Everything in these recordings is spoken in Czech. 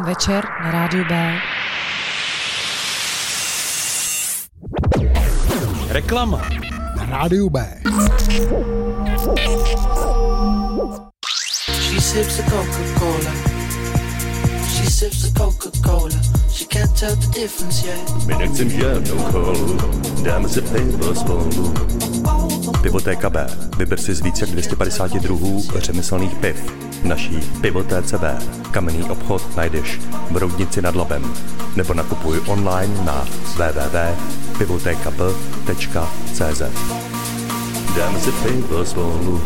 8 večer na Rádiu B. Reklama na Rádiu B. She sips a Coca-Cola. She sips a Coca-Cola. She can't tell the difference yet. My nechcem žádnou kolu, dáme si pivo spolu. Pivotéka B. Vyber si z více jak 250 druhů řemeslných piv. V naší Pivotéce B. Kamenný obchod najdeš v Roudnici nad Labem. Nebo nakupuj online na www.pivotekab.cz. Dáme si pivo spolu.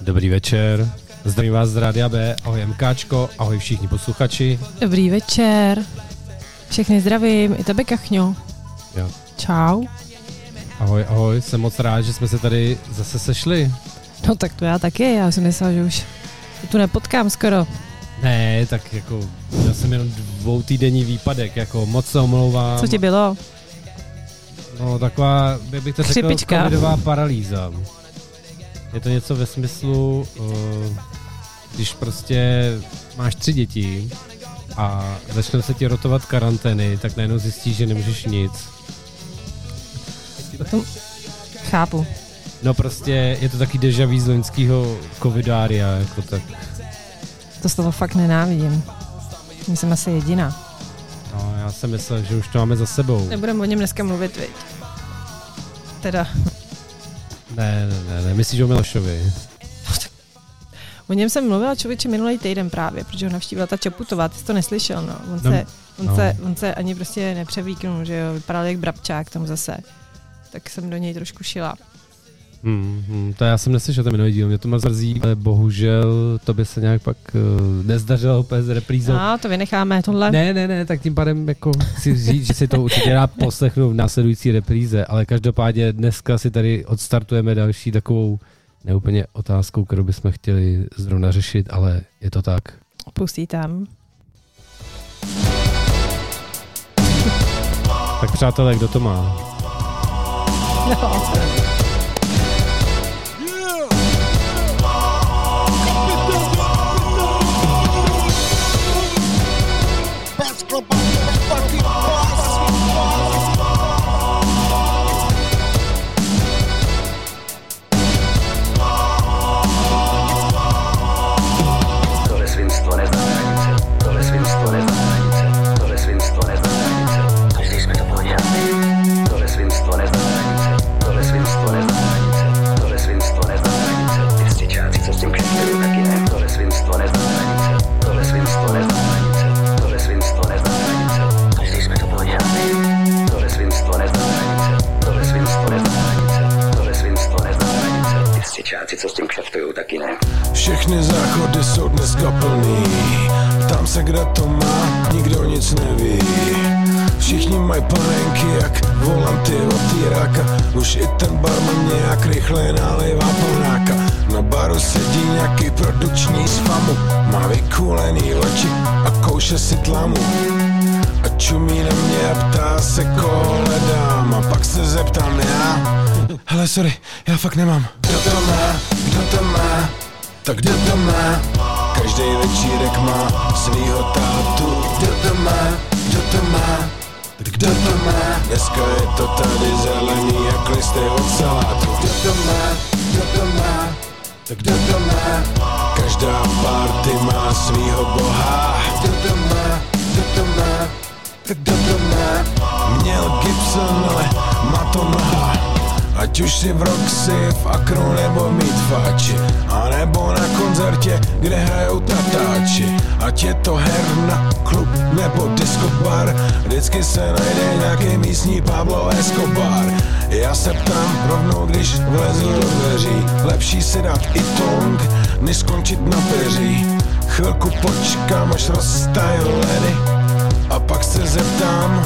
Dobrý večer, zdravím vás z Rádia B, ahoj MKčko, ahoj všichni posluchači. Dobrý večer, všechny zdravím, i tebe Kachňo. Jo. Čau. Ahoj, ahoj, jsem moc rád, že jsme se tady zase sešli. No tak to já taky, já jsem myslela, že už tu nepotkám skoro. Ne, tak jako, já jsem jenom 2týdenní výpadek, jako moc se omlouvám. Co ti bylo? No taková, jak bych to řekl, covidová paralýza. Je to něco ve smyslu, když prostě máš 3 děti a začnou se ti rotovat karantény, tak najednou zjistíš, že nemůžeš nic. Chápu. No prostě je to taky deja vu z loňského covidária, jako tak. To slovo fakt nenávidím. Jsem asi jediná. No, já jsem myslel, že už to máme za sebou. Nebudeme o něm dneska mluvit, viď? Teda... Ne, myslíš o Milošovi? No, tak. O něm jsem mluvila člověče minulý týden právě, protože ho navštívila ta Čaputová, ty jsi to neslyšel, no. On se ani prostě nepřevlíknul, že jo, vypadal jak brabčák tam zase, tak jsem do něj trošku šila. To já jsem neslyšel ten minulý díl, mě to moc mrzí, ale bohužel to by se nějak pak nezdařilo úplně s reprízou. No, to vynecháme, tohle. Ne, tak tím pádem jako si říct, že si to určitě rád poslechnu v následující repríze, ale každopádně dneska si tady odstartujeme další takovou neúplně otázkou, kterou bychom chtěli zrovna řešit, ale je to tak. Pustí tam. Tak přátelé, kdo to má? No. Co s tím kšeftují, taky ne. Všechny záchody jsou dneska plný. Tam se, kde to má, nikdo nic neví. Všichni mají panenky, jak volám ty otýráka. Už i ten barman nějak rychle nalejvá panáka. Na baru sedí nějaký produční z FABu. Má vykulený oči a kouše si tlamu. čumí na mě a ptá se koledám a pak se zeptám já. Hele, sorry, já fakt nemám. Kdo to má? Tak kdo to má? Každý večírek má svýho tátu. Kdo to má? Kdo to má? Dneska je to tady zelený jak listy od salátu. Kdo to má? Kdo to má? Každá party má svýho boha. Kdo to má? Kdo to má? Měl Gibson, ale má to mlha. Ať už si v Roxy, v Akru nebo Midfači, a nebo na koncertě, kde hrajou tatáči. Ať je to herna, klub nebo diskobar, vždycky se najde nějaký místní Pablo Escobar. Já se ptám rovnou, když vlezu do dveří, lepší si dát i tong, než skončit na peří. Chvilku počkám, až roztají ledy, a pak se zeptám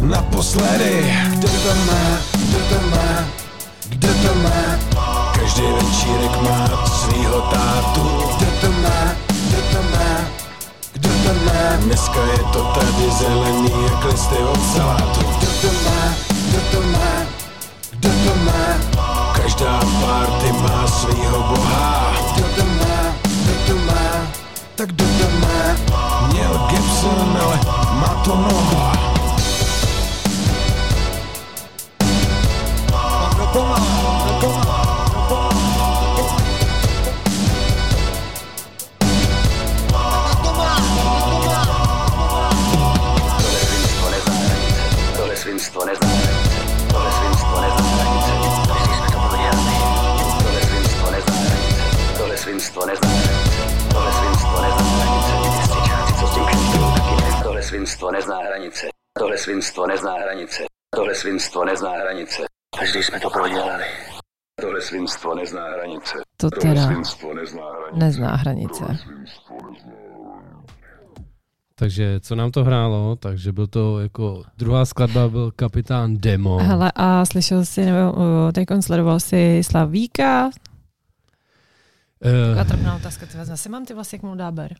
naposledy. Kdo to má? Každý večírek má svýho tátu. Kdo to má? Dneska je to tady zelený jak listy od salátu. Kdo to má? Kdo to má? Každá party má svýho boha. Kdo to má? Tak kdo to má? Měl Gibson, ale má to noha. Tohle svinstvo nezná hranice. Až když jsme to prodělali. Tohle svinstvo nezná hranice. To teda nezná hranice. Takže co nám to hrálo, takže byl to jako druhá skladba, byl Kapitán Demo. Hele, a slyšel jsi, nebo teďkon sledoval jsi Slavíka? Taková trpná otázka, ty vezme, si mám ty vlasy, jak mu dá ber.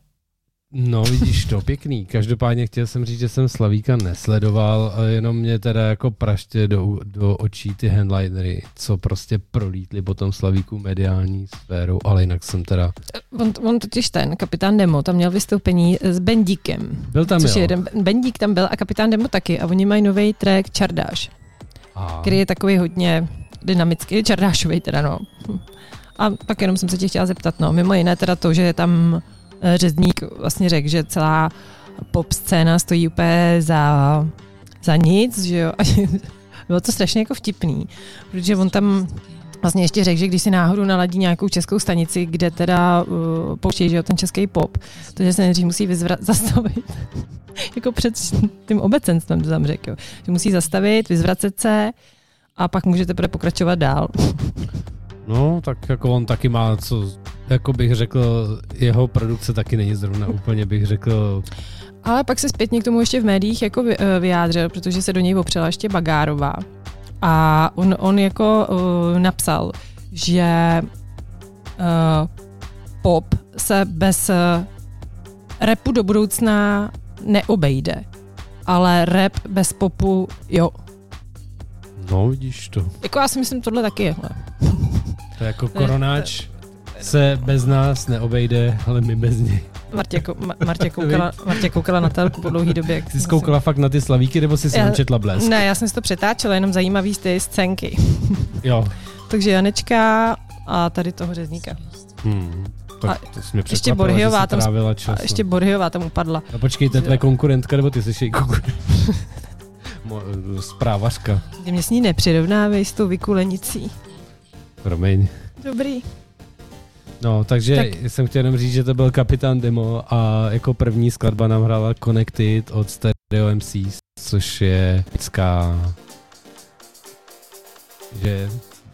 No, vidíš to, pěkný. Každopádně chtěl jsem říct, že jsem Slavíka nesledoval, jenom mě teda jako praště do očí ty headlinery, co prostě prolítly potom Slavíku mediální sférou, ale jinak jsem teda... On totiž ten Kapitán Demo tam měl vystoupení s Bendíkem. Byl tam, což jo. Jeden Bendík tam byl a Kapitán Demo taky a oni mají novej track Čardáš, který je takový hodně dynamický, čardášový teda, no. A pak jenom jsem se tě chtěla zeptat, no, mimo jiné teda to, že je tam... Řezník vlastně řekl, že celá pop scéna stojí úplně za nic, že jo, a bylo to strašně jako vtipný, protože on tam vlastně ještě řekl, že když si náhodou naladí nějakou českou stanici, kde teda pouštějí, že jo, ten český pop, takže se nejdřív musí zastavit, jako před tím obecenstvem to tam řekl, že musí zastavit, vyzvracet se a pak může teprve pokračovat dál. No, tak jako on taky má co, jako bych řekl, jeho produkce taky není zrovna úplně, bych řekl. Ale pak se zpětně k tomu ještě v médiích jako vyjádřil, protože se do něj opřela ještě Bagárová. A on jako napsal, že pop se bez rapu do budoucna neobejde, ale rap bez popu, jo. No, vidíš to. Jako já si myslím, tohle taky je. To jako koronáč se bez nás neobejde, ale my bez něj. Martě koukala na telku po dlouhý době. Jsi koukala fakt na ty Slavíky, nebo jsi si tam četla Blesk? Ne, já jsem si to přetáčela, jenom zajímavý ty scénky. Jo. Takže Janečka a tady toho Řezníka. Tak to jsi mě překvapila, že jsi trávila čas. A ještě Borhyová tam upadla. A počkej, to je tvé konkurentka, nebo ty jsi její konkurentka? Zprávařka. Ty mě s ní nepřirovnávej s tou vykulenicí. Promiň. Dobrý. No, takže tak. Jsem chtěl jenom říct, že to byl Kapitán Demo a jako první skladba nám hrála Connected od Stereo MCs, což je britská, že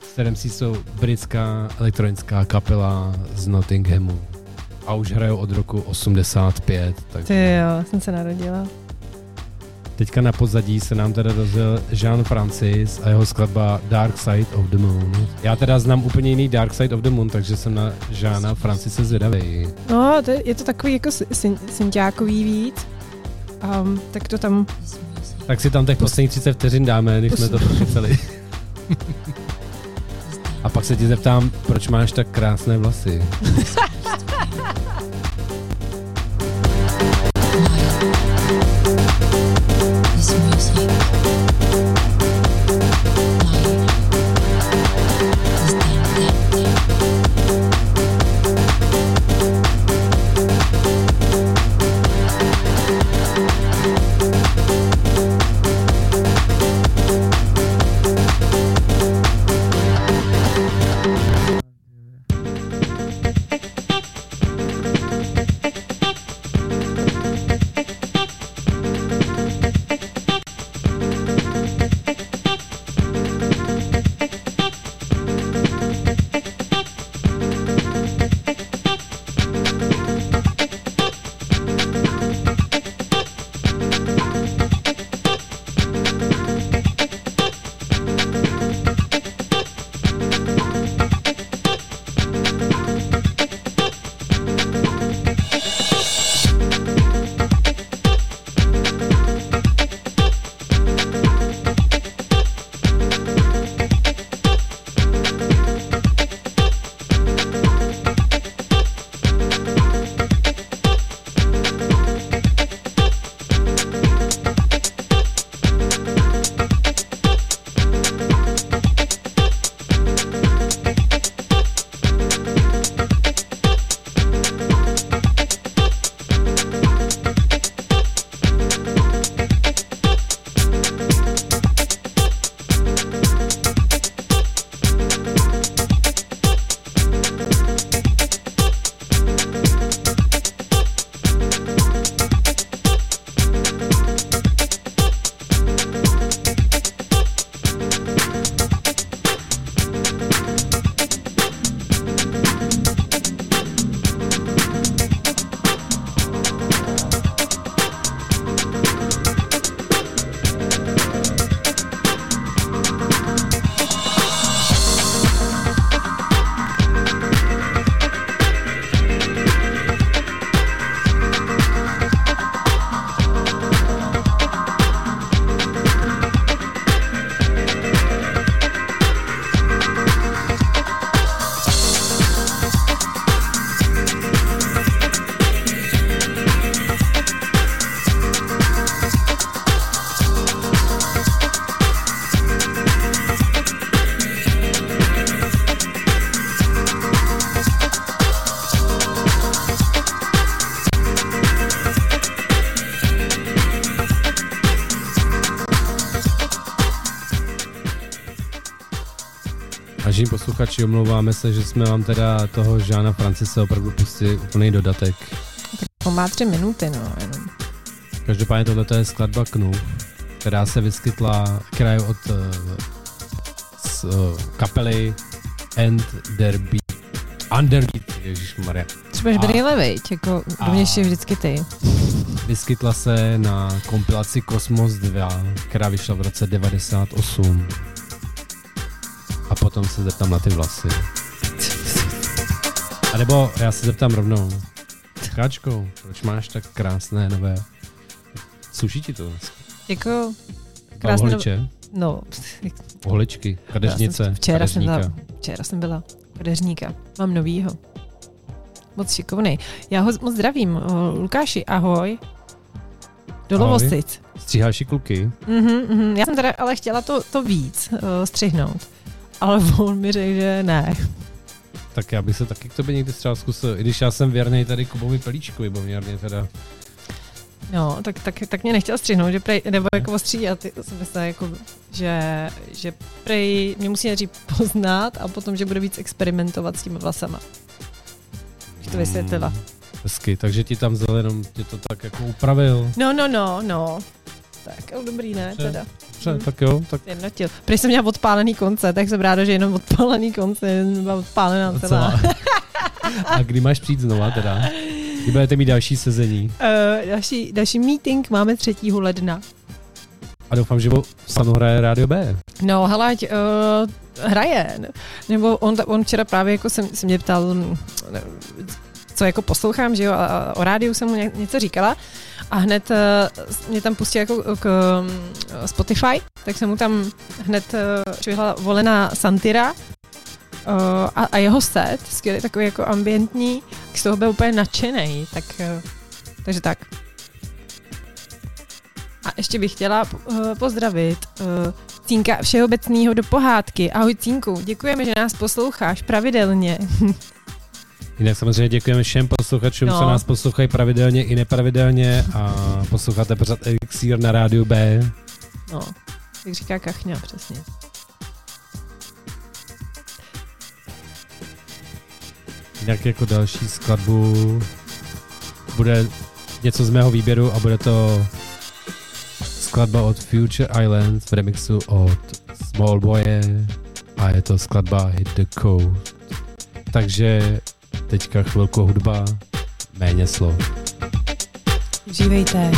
Stereo MCs jsou britská elektronická kapela z Nottinghamu a už hrajou od roku 85. Takže... Ty jo, jsem se narodila. Teďka na pozadí se nám teda dozvěl Jean Francis a jeho skladba Dark Side of the Moon. Já teda znám úplně jiný Dark Side of the Moon, takže jsem na Jeana Francise zvědavý. No, je to takový jako synťákový víc. Tak to tam Tak si tam těch posledních 30 vteřin dáme, když jsme to prochyceli. A pak se ti zeptám, proč máš tak krásné vlasy. Posluchači, omlouváme se, že jsme vám teda toho Jeana Francise opravdu pustili úplný dodatek. Tak to má 3 minuty, no jenom. Každopádně tohleto je skladba Knu, která se vyskytla kraj od kapely And Derby. And Derby, ježišmarja. Třebaž Barry Levitt, jako rovněž je vždycky ty. Vyskytla se na kompilaci Cosmos 2, která vyšla v roce 98. A potom se zeptám na ty vlasy. A nebo já se zeptám rovnou. Káčko, proč máš tak krásné nové... Sluší ti to? Děkuju. Krásné oholiče? No. Oholičky, kadeřnice, včera jsem byla kadeřníka. Mám novýho. Moc šikovnej. Já ho moc zdravím. Lukáši, ahoj. Do Lovostic. Stříháš i kluky? Mhm. Já jsem teda ale chtěla to víc střihnout. Ale on mi řekl, že ne. Tak já bych se taky k tobě někdy třeba zkusil, i když já jsem věrnej tady Kubovi Pelíčkovi, boměrně teda. No, tak mě nechtěl střihnout, že prej, nebo jako ostříhat, to jsem myslela, jako, že prej mě musí nejdřív poznat a potom, že bude víc experimentovat s těmi vlasama. Bych to vysvětlila. Hezky, takže ti tam zelenom tě to tak jako upravil. No. Tak, dobrý, ne, dobře, teda. Dobře, tak jo. Tak... Jednotil. Protože jsem měla odpálený konce, tak jsem ráda, že jenom odpálený konce, byla odpálená celá. A kdy máš přijít znova teda? Kdy budete mít další sezení? Další meeting máme 3. ledna. A doufám, že se mnou hraje Rádio Bé. No, hele, hraje. Nebo on včera právě jako se mě ptal, co jako poslouchám, že jo, a o rádiu jsem mu něco říkala a hned mě tam pustil jako k Spotify, tak jsem mu tam hned přivěhla volená Santira a jeho set, skvělý, takový jako ambientní, z toho byl úplně nadšenej, tak, takže tak. A ještě bych chtěla pozdravit Cínka Všeobecného do Pohádky. Ahoj Cínku, děkujeme, že nás posloucháš pravidelně. Jinak samozřejmě děkujeme všem posluchačům, co nás poslouchají pravidelně i nepravidelně a posloucháte pořád Elixir na Rádiu B. No, jak říká Kachňa, přesně. Jinak jako další skladbu bude něco z mého výběru a bude to skladba od Future Islands v remixu od Smallboye a je to skladba Hit the Code. Takže teďka chvilku hudba, méně slov. Žívejte.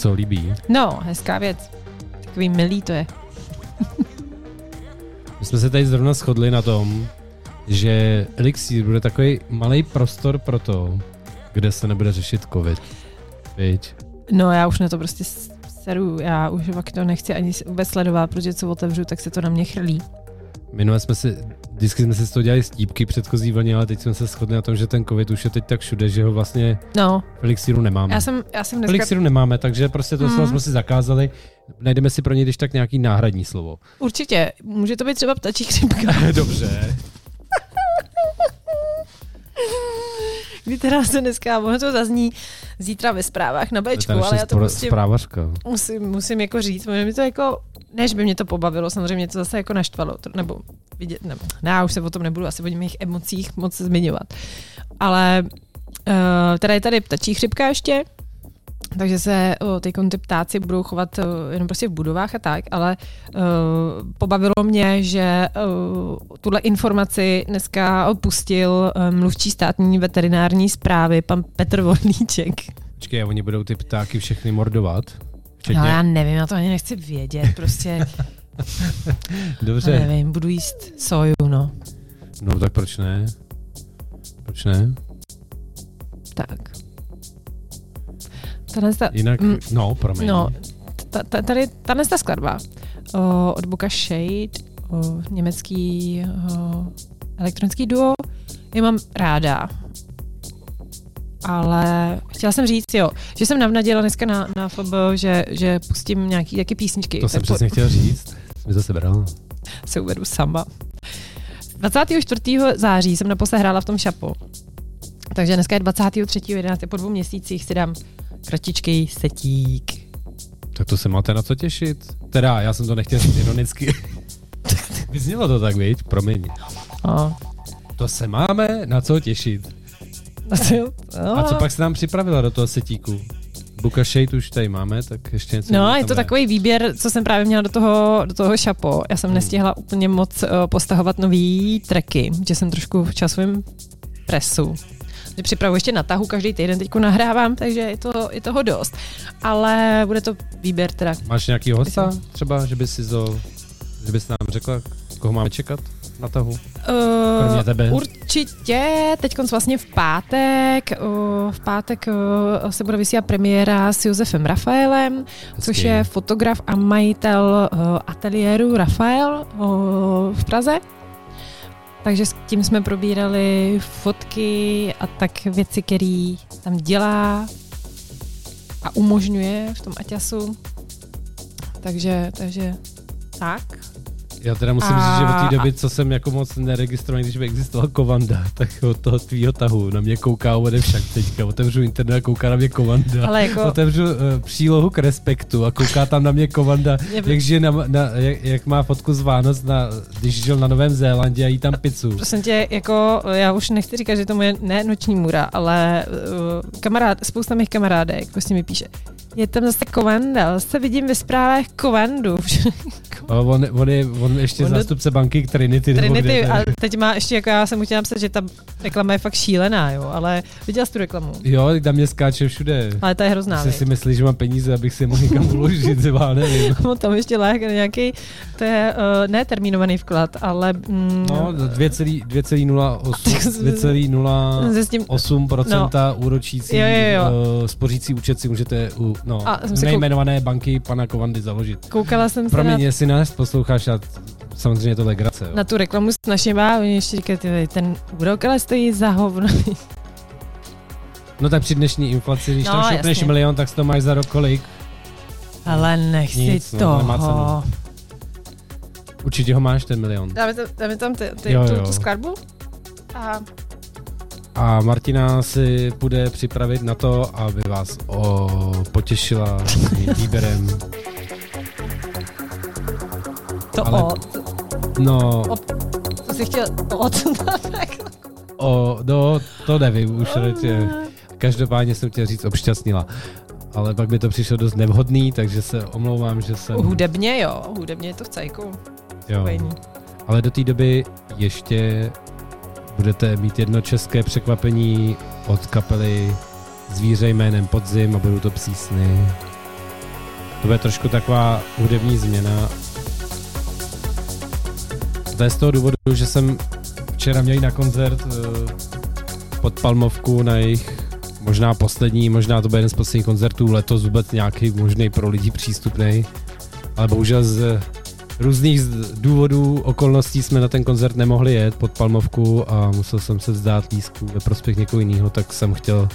co líbí. No, hezká věc. Takový milý to je. My jsme se tady zrovna shodli na tom, že Elixir bude takový malej prostor pro to, kde se nebude řešit covid. Víč? No, já už na to prostě seru. Já už to nechci ani vůbec sledovat, protože co otevřu, tak se to na mě chrlí. Minule jsme si, vždycky jsme si z toho dělali stípky předchozí vlně, ale teď jsme se shodli na tom, že ten covid už je teď tak všude, že ho vlastně v Elixíru nemáme. Já jsem dneska... V Elixíru nemáme, takže prostě to slovo jsme si zakázali. Najdeme si pro něj když tak nějaký náhradní slovo. Určitě. Může to být třeba ptačí chřipka. Dobře. Kdy teda se dneska, ono to zazní zítra ve zprávách na Bčku, ale já to prostě musím jako říct, možná mi to jako, než by mě to pobavilo, samozřejmě to zase jako naštvalo, nebo vidět, nebo, já už se o tom nebudu asi o mých emocích moc zmiňovat, ale teda je tady ptačí chřipka ještě, takže se ty ptáci budou chovat jenom prostě v budovách a tak, ale pobavilo mě, že tuhle informaci dneska opustil mluvčí státní veterinární správy, pan Petr Volníček. Počkej, a oni budou ty ptáky všechny mordovat? Včetně? No já nevím, já to ani nechci vědět, prostě. Dobře. No, nevím, budu jíst soju, no. No tak proč ne? Proč ne? Tak. Jinak, no, promiň. No, tady ta skladba od Booka Shade, německý elektronický duo, je mám ráda. Ale chtěla jsem říct, že jsem navnaděla dneska na FAB, že pustím nějaký taky písničky. To jsem přesně chtěla říct. Mě zase bral. Se uvedu sama. 24. září jsem naposledy hrála v tom Čapu. Takže dneska je 23.11. Po 2 měsících si dám kratičkej setík. Tak to se máte na co těšit. Teda, já jsem to nechtěl říct ironicky. Vyznělo to tak, viď? Promiň. No. To se máme na co těšit. No. A co pak se nám připravila do toho setíku? Booka Shade už tady máme, tak ještě něco. No, je to takový výběr, co jsem právě měla do toho Čapo. Já jsem nestihla úplně moc postahovat nový tracky, že jsem trošku v časovém presu. Připravuji ještě na tahu, každý týden teďko nahrávám, takže je toho dost. Ale bude to výběr teda. Máš nějaký hosta třeba, že bys nám řekla, koho máme čekat na tahu? Kromě tebe. Určitě, teďkonc vlastně v pátek se bude vysílat premiéra s Josefem Rafaelem, hezky, což je fotograf a majitel ateliéru Rafael v Praze. Takže s tím jsme probírali fotky a tak věci, který tam dělá a umožňuje v tom aťasu. Takže tak. Já teda musím říct, že od té doby, co jsem jako moc neregistroval, když by existoval Kovanda, tak od toho tvýho tahu na mě kouká ode však teďka. Otevřu internet a kouká na mě Kovanda. Jako... Otevřu přílohu k respektu a kouká tam na mě Kovanda, jak má fotku z Vánoc, když žil na Novém Zélandě a jí tam pizzu. Prosím tě, jako já už nechci říkat, že tomu je ne noční můra, ale spousta mých kamarádek prostě mi píše. Je tam zase Kovanda, zase vidím ve zprávách Kovandu. On je ještě zástupce banky Trinity a teď má ještě, jako já jsem chtěla napsat, že ta reklama je fakt šílená, jo, ale viděla jsi tu reklamu? Jo, tam mě skáče všude. Ale ta je hrozná. Když si myslí, že mám peníze, abych si je mohl někam uložit, třeba nevím. No, tam ještě láhne nějaký, to je netermínovaný vklad, ale... 2,08% úročící spořící účet si můžete nejmenované banky pana Kovandy založit. Koukala jsem se Promiň, jestli nás posloucháš, a samozřejmě to legrace. Jo. Na tu reklamu s našima, oni ještě říkají, ten úrok ale stojí za hovno. No tak při dnešní inflaci, když tam šupneš milion, tak to máš za rok kolik? Ale nechci toho. Určitě ho máš, ten milion. Dáme tam tu skladbu? A Martina si bude připravit na to, aby vás potěšila svým výběrem. Co jsi chtěl? To nevím, už tě, každopádně jsem chtěl říct obšťastnila. Ale pak by to přišlo dost nevhodný, takže se omlouvám, že jsem... Hudebně je to v cajku. Jo, ale do té doby ještě... Budete mít jedno české překvapení od kapely zvíře jménem Podzim a budou to psí sny. To bude trošku taková hudební změna. To je z toho důvodu, že jsem včera měl na koncert pod Palmovku na jejich možná poslední, možná to bude jeden z posledních koncertů letos, vůbec nějaký možný pro lidi přístupný, ale bohužel z různých důvodů, okolností jsme na ten koncert nemohli jet pod Palmovku a musel jsem se vzdát lístku ve prospěch někoho jiného, tak jsem chtěl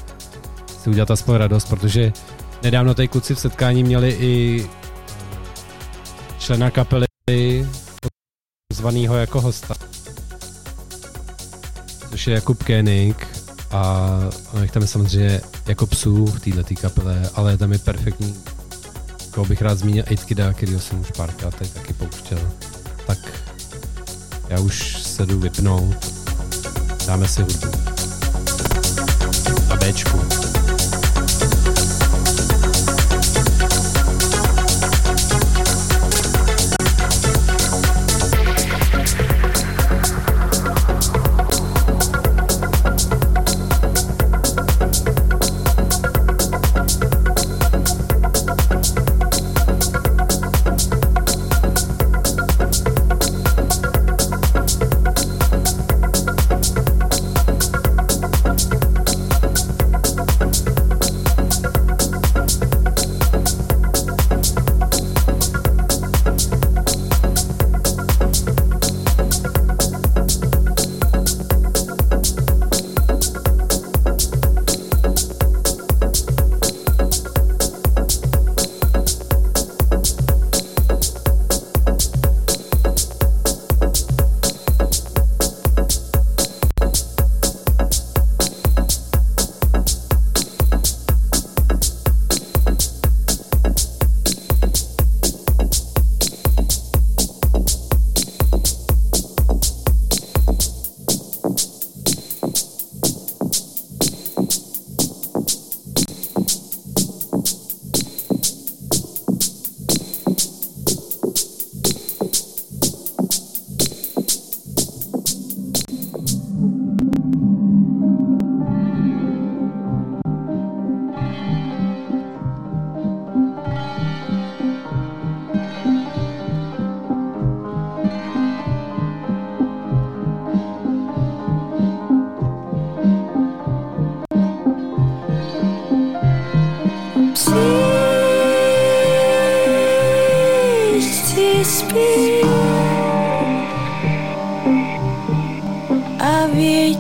si udělat aspoň radost, protože nedávno tady kluci v setkání měli i člena kapely zvanýho jako hosta, což je Jakub Koenig a je tam samozřejmě jako psů v této kapele, ale je tam i perfektní, koho bych rád zmínil, Eightiesday, kterýho jsem už párkrát tady taky pouštěl. Tak já už se jdu vypnout, dáme si hudbu na Bčku.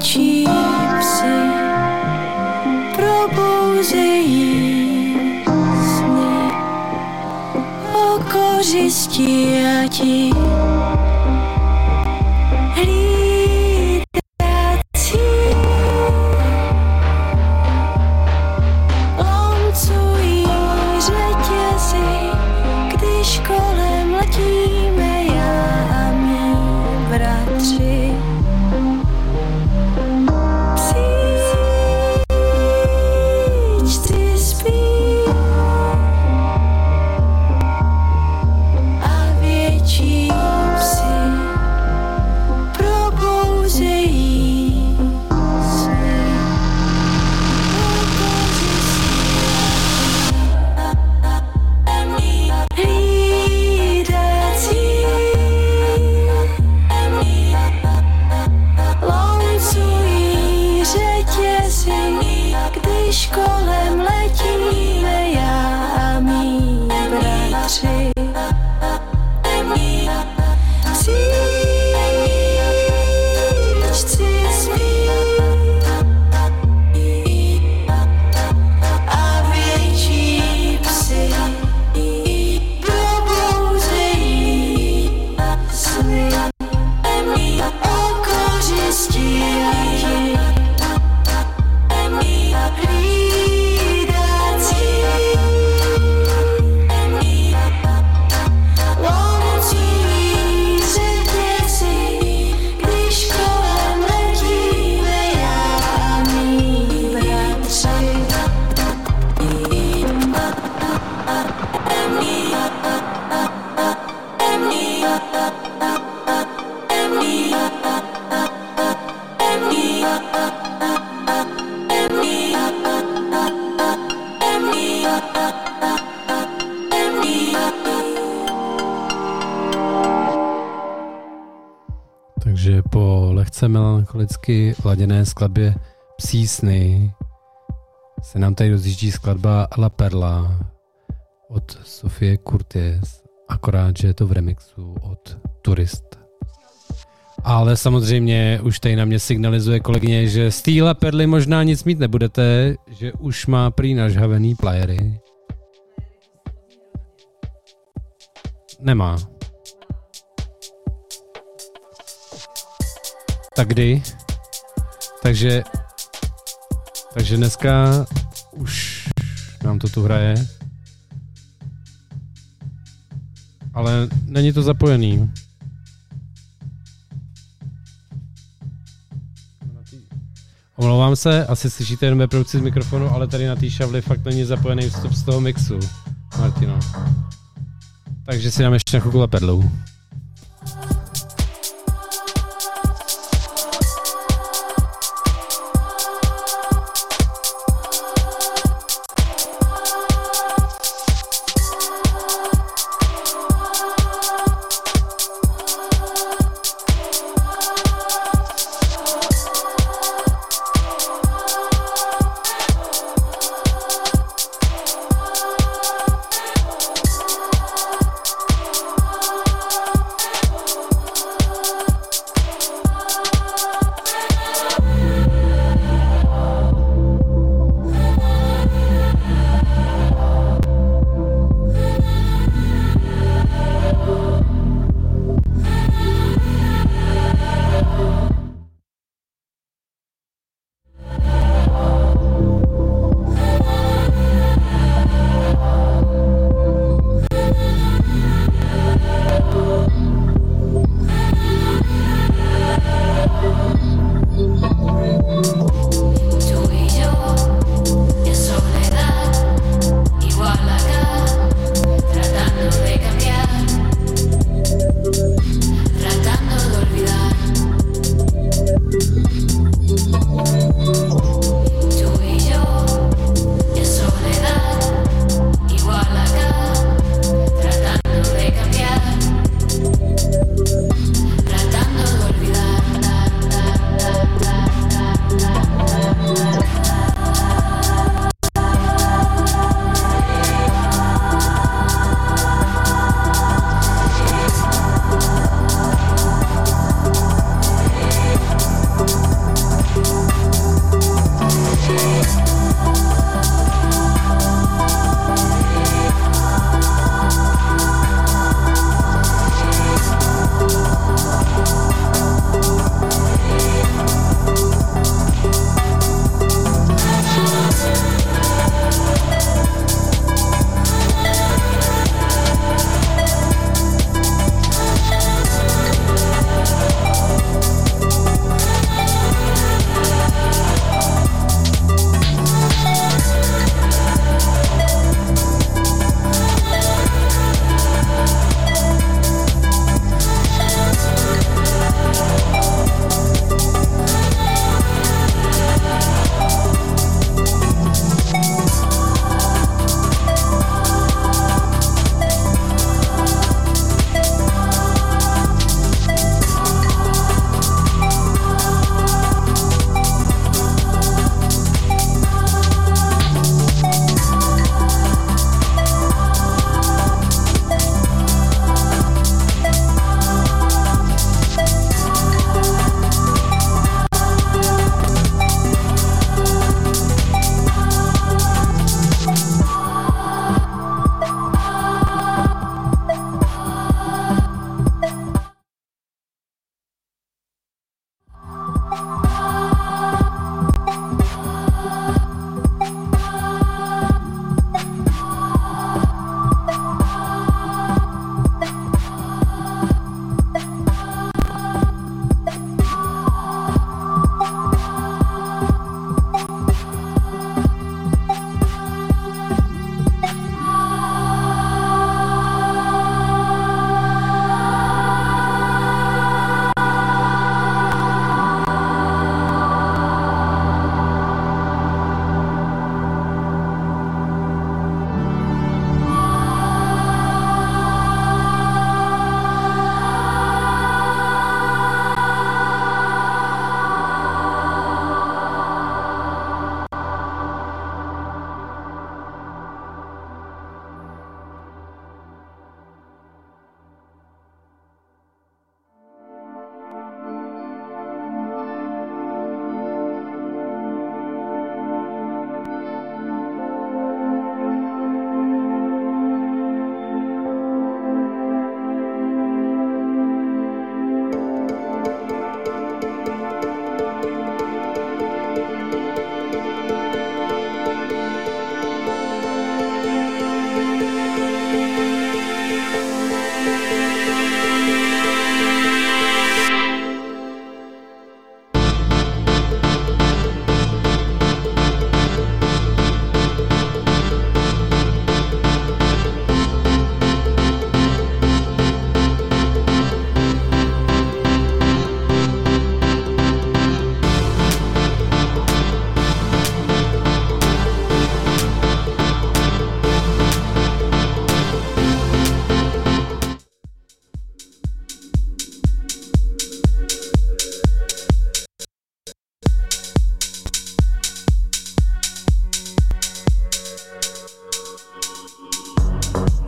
Cheese. Takže po lehce melancholicky laděné skladbě Psí sny se nám tady rozjíždí skladba La Perla od Sofie Kourtes, akorát, že je to v remixu od Tourist. Ale samozřejmě už tady na mě signalizuje kolegyně, že z té La Perly možná nic mít nebudete, že už má prý nažhavený playery. Nemá. Tak kdy? Takže dneska už nám to tu hraje. Ale není to zapojený. Omlouvám se, asi slyšíte jen beprouci z mikrofonu, ale tady na té šavli fakt není zapojený vstup z toho mixu, Martino. Takže si dáme ještě na chvilku pedlu.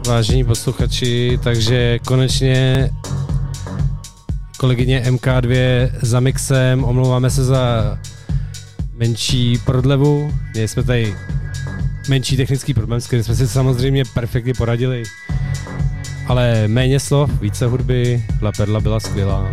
vážení posluchači, takže konečně kolegyně MK2 za mixem, omlouváme se za menší prodlevu, měli jsme tady menší technický problém, s kterým jsme si samozřejmě perfektně poradili, ale méně slov, více hudby, La Perla byla skvělá.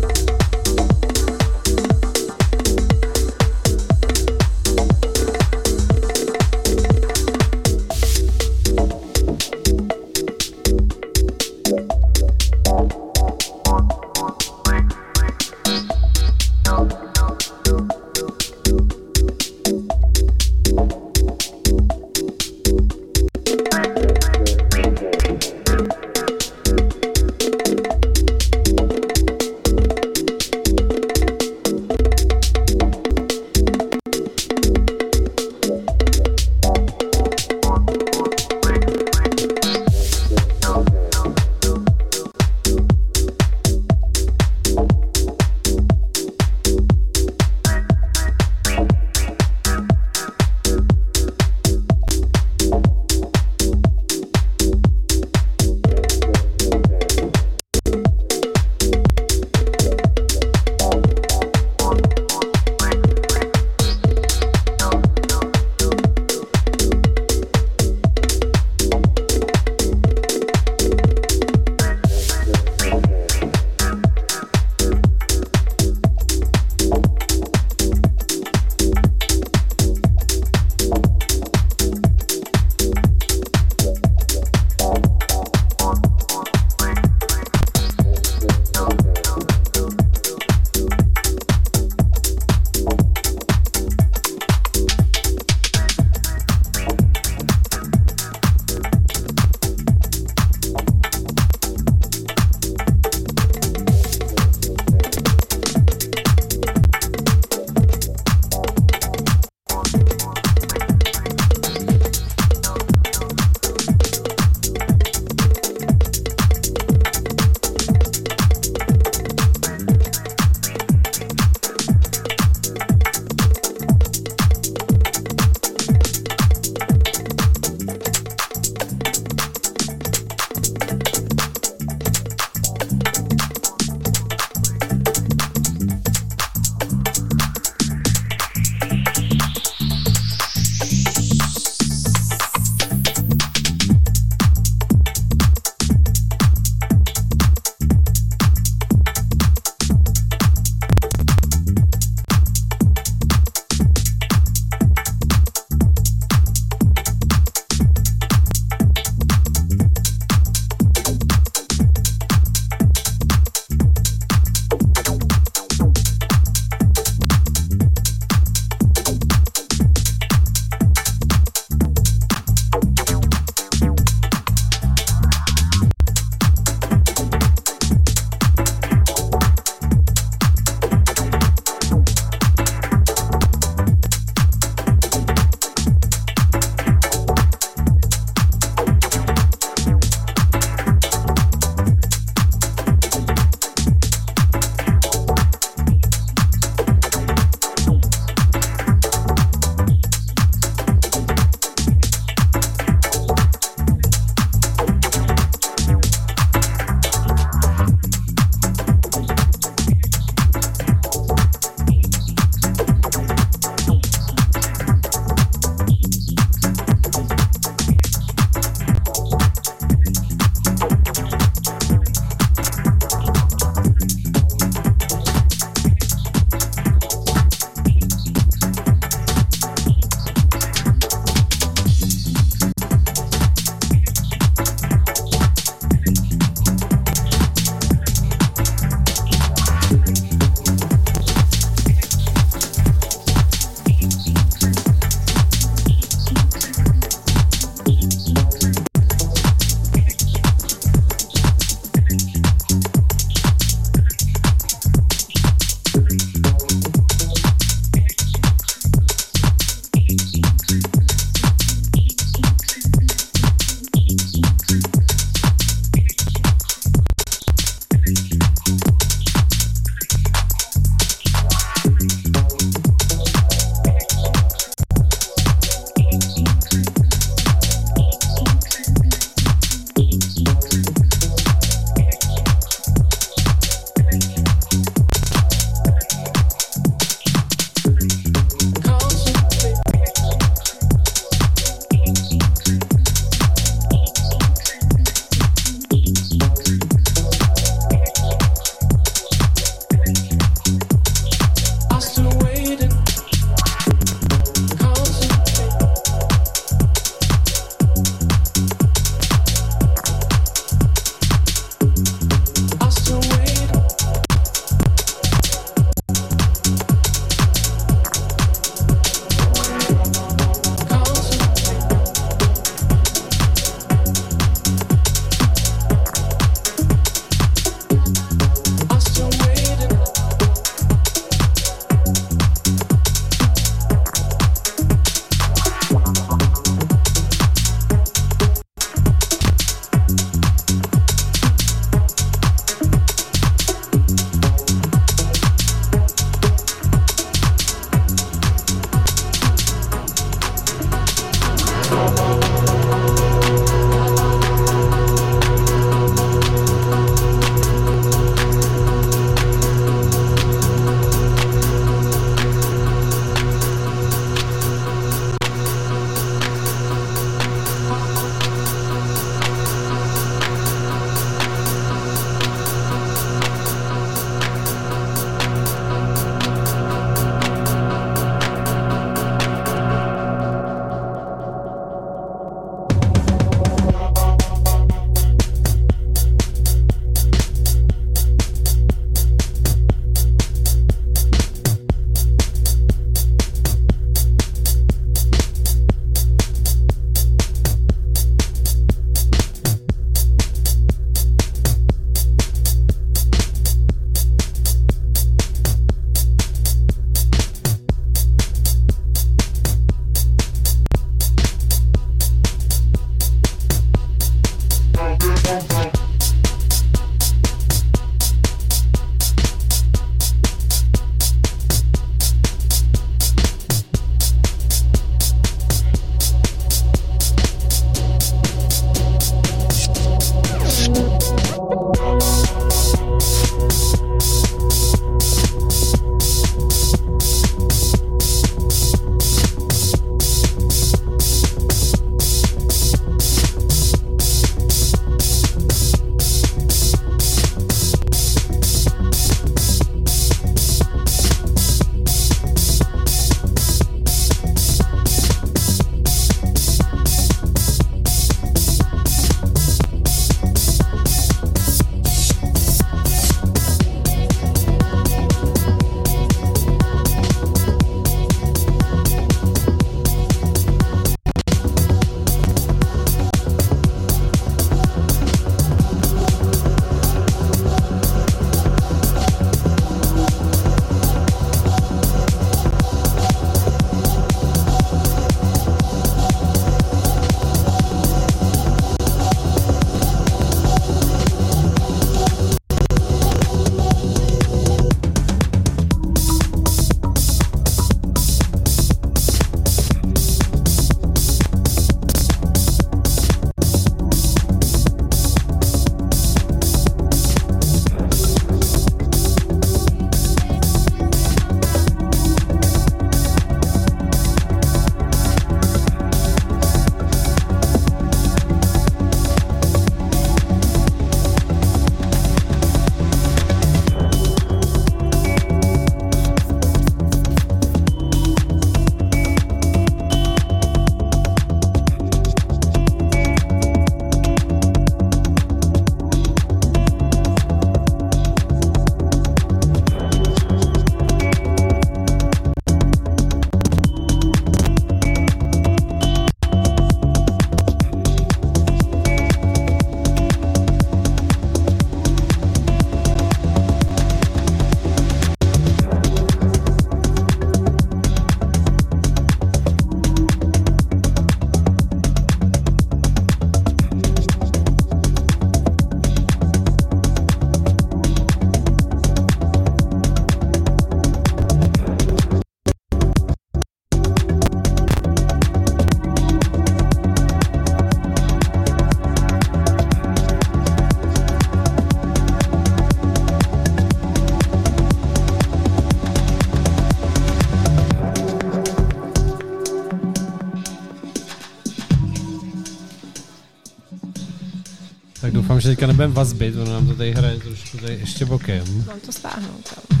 Tak doufám, že teďka nebudeme vás zbyt, ono nám to tady hraje trošku tady ještě bokem. Mám to stáhnout, ale...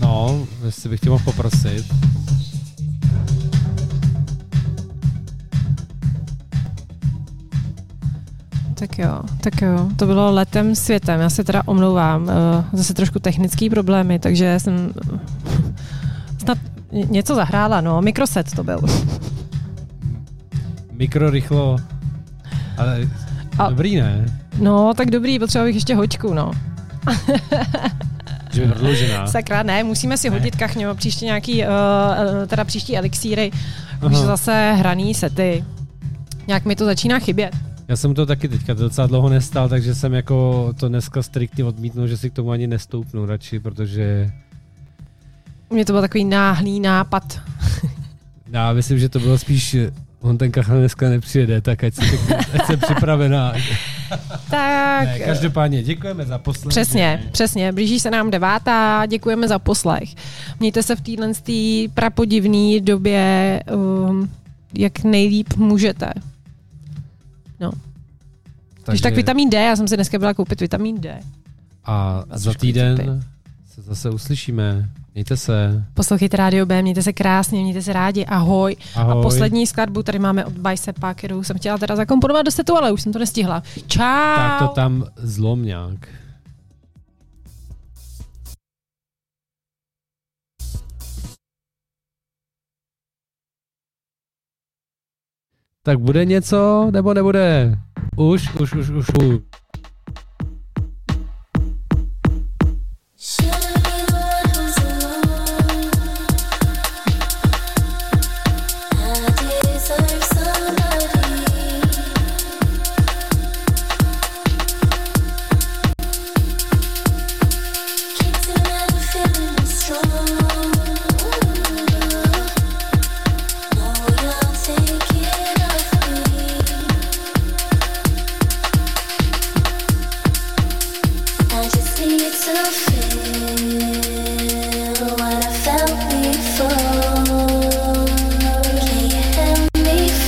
No, jestli bych tě mohl poprosit. Tak jo, to bylo letem světem, já se teda omlouvám, zase trošku technický problémy, takže jsem snad něco zahrála, no, mikroset to byl. Mikrorychlo, ale dobrý, ne? No, tak dobrý, potřeba bych ještě hoďku, no. Že prodloužená. Sakra, ne, musíme si hodit kachňo, příště nějaký, teda příští elixíry, už zase hraný sety, nějak mi to začíná chybět. Já jsem to taky teďka docela dlouho nestál, takže jsem jako to dneska striktně odmítnul, že si k tomu ani nestoupnu radši, protože... Mně to byl takový náhlý nápad. Já myslím, že to bylo spíš, on ten kachel dneska nepřijede, tak ať jsem připravená. Tak... Ne, každopádně děkujeme za poslech. Přesně. Blíží se nám 9. Děkujeme za poslech. Mějte se v téhle prapodivné době, jak nejlíp můžete. No. Takže... Když tak vitamin D, já jsem si dneska byla koupit vitamin D. A za týden se zase uslyšíme. Mějte se. Poslouchejte Rádio B, mějte se krásně, mějte se rádi, ahoj. A poslední skladbu tady máme od Bicepa, kterou jsem chtěla teda zakomponovat do setu, ale už jsem to nestihla. Čau. Tak to tam zlom nějak. Tak bude něco, nebo nebude? Už.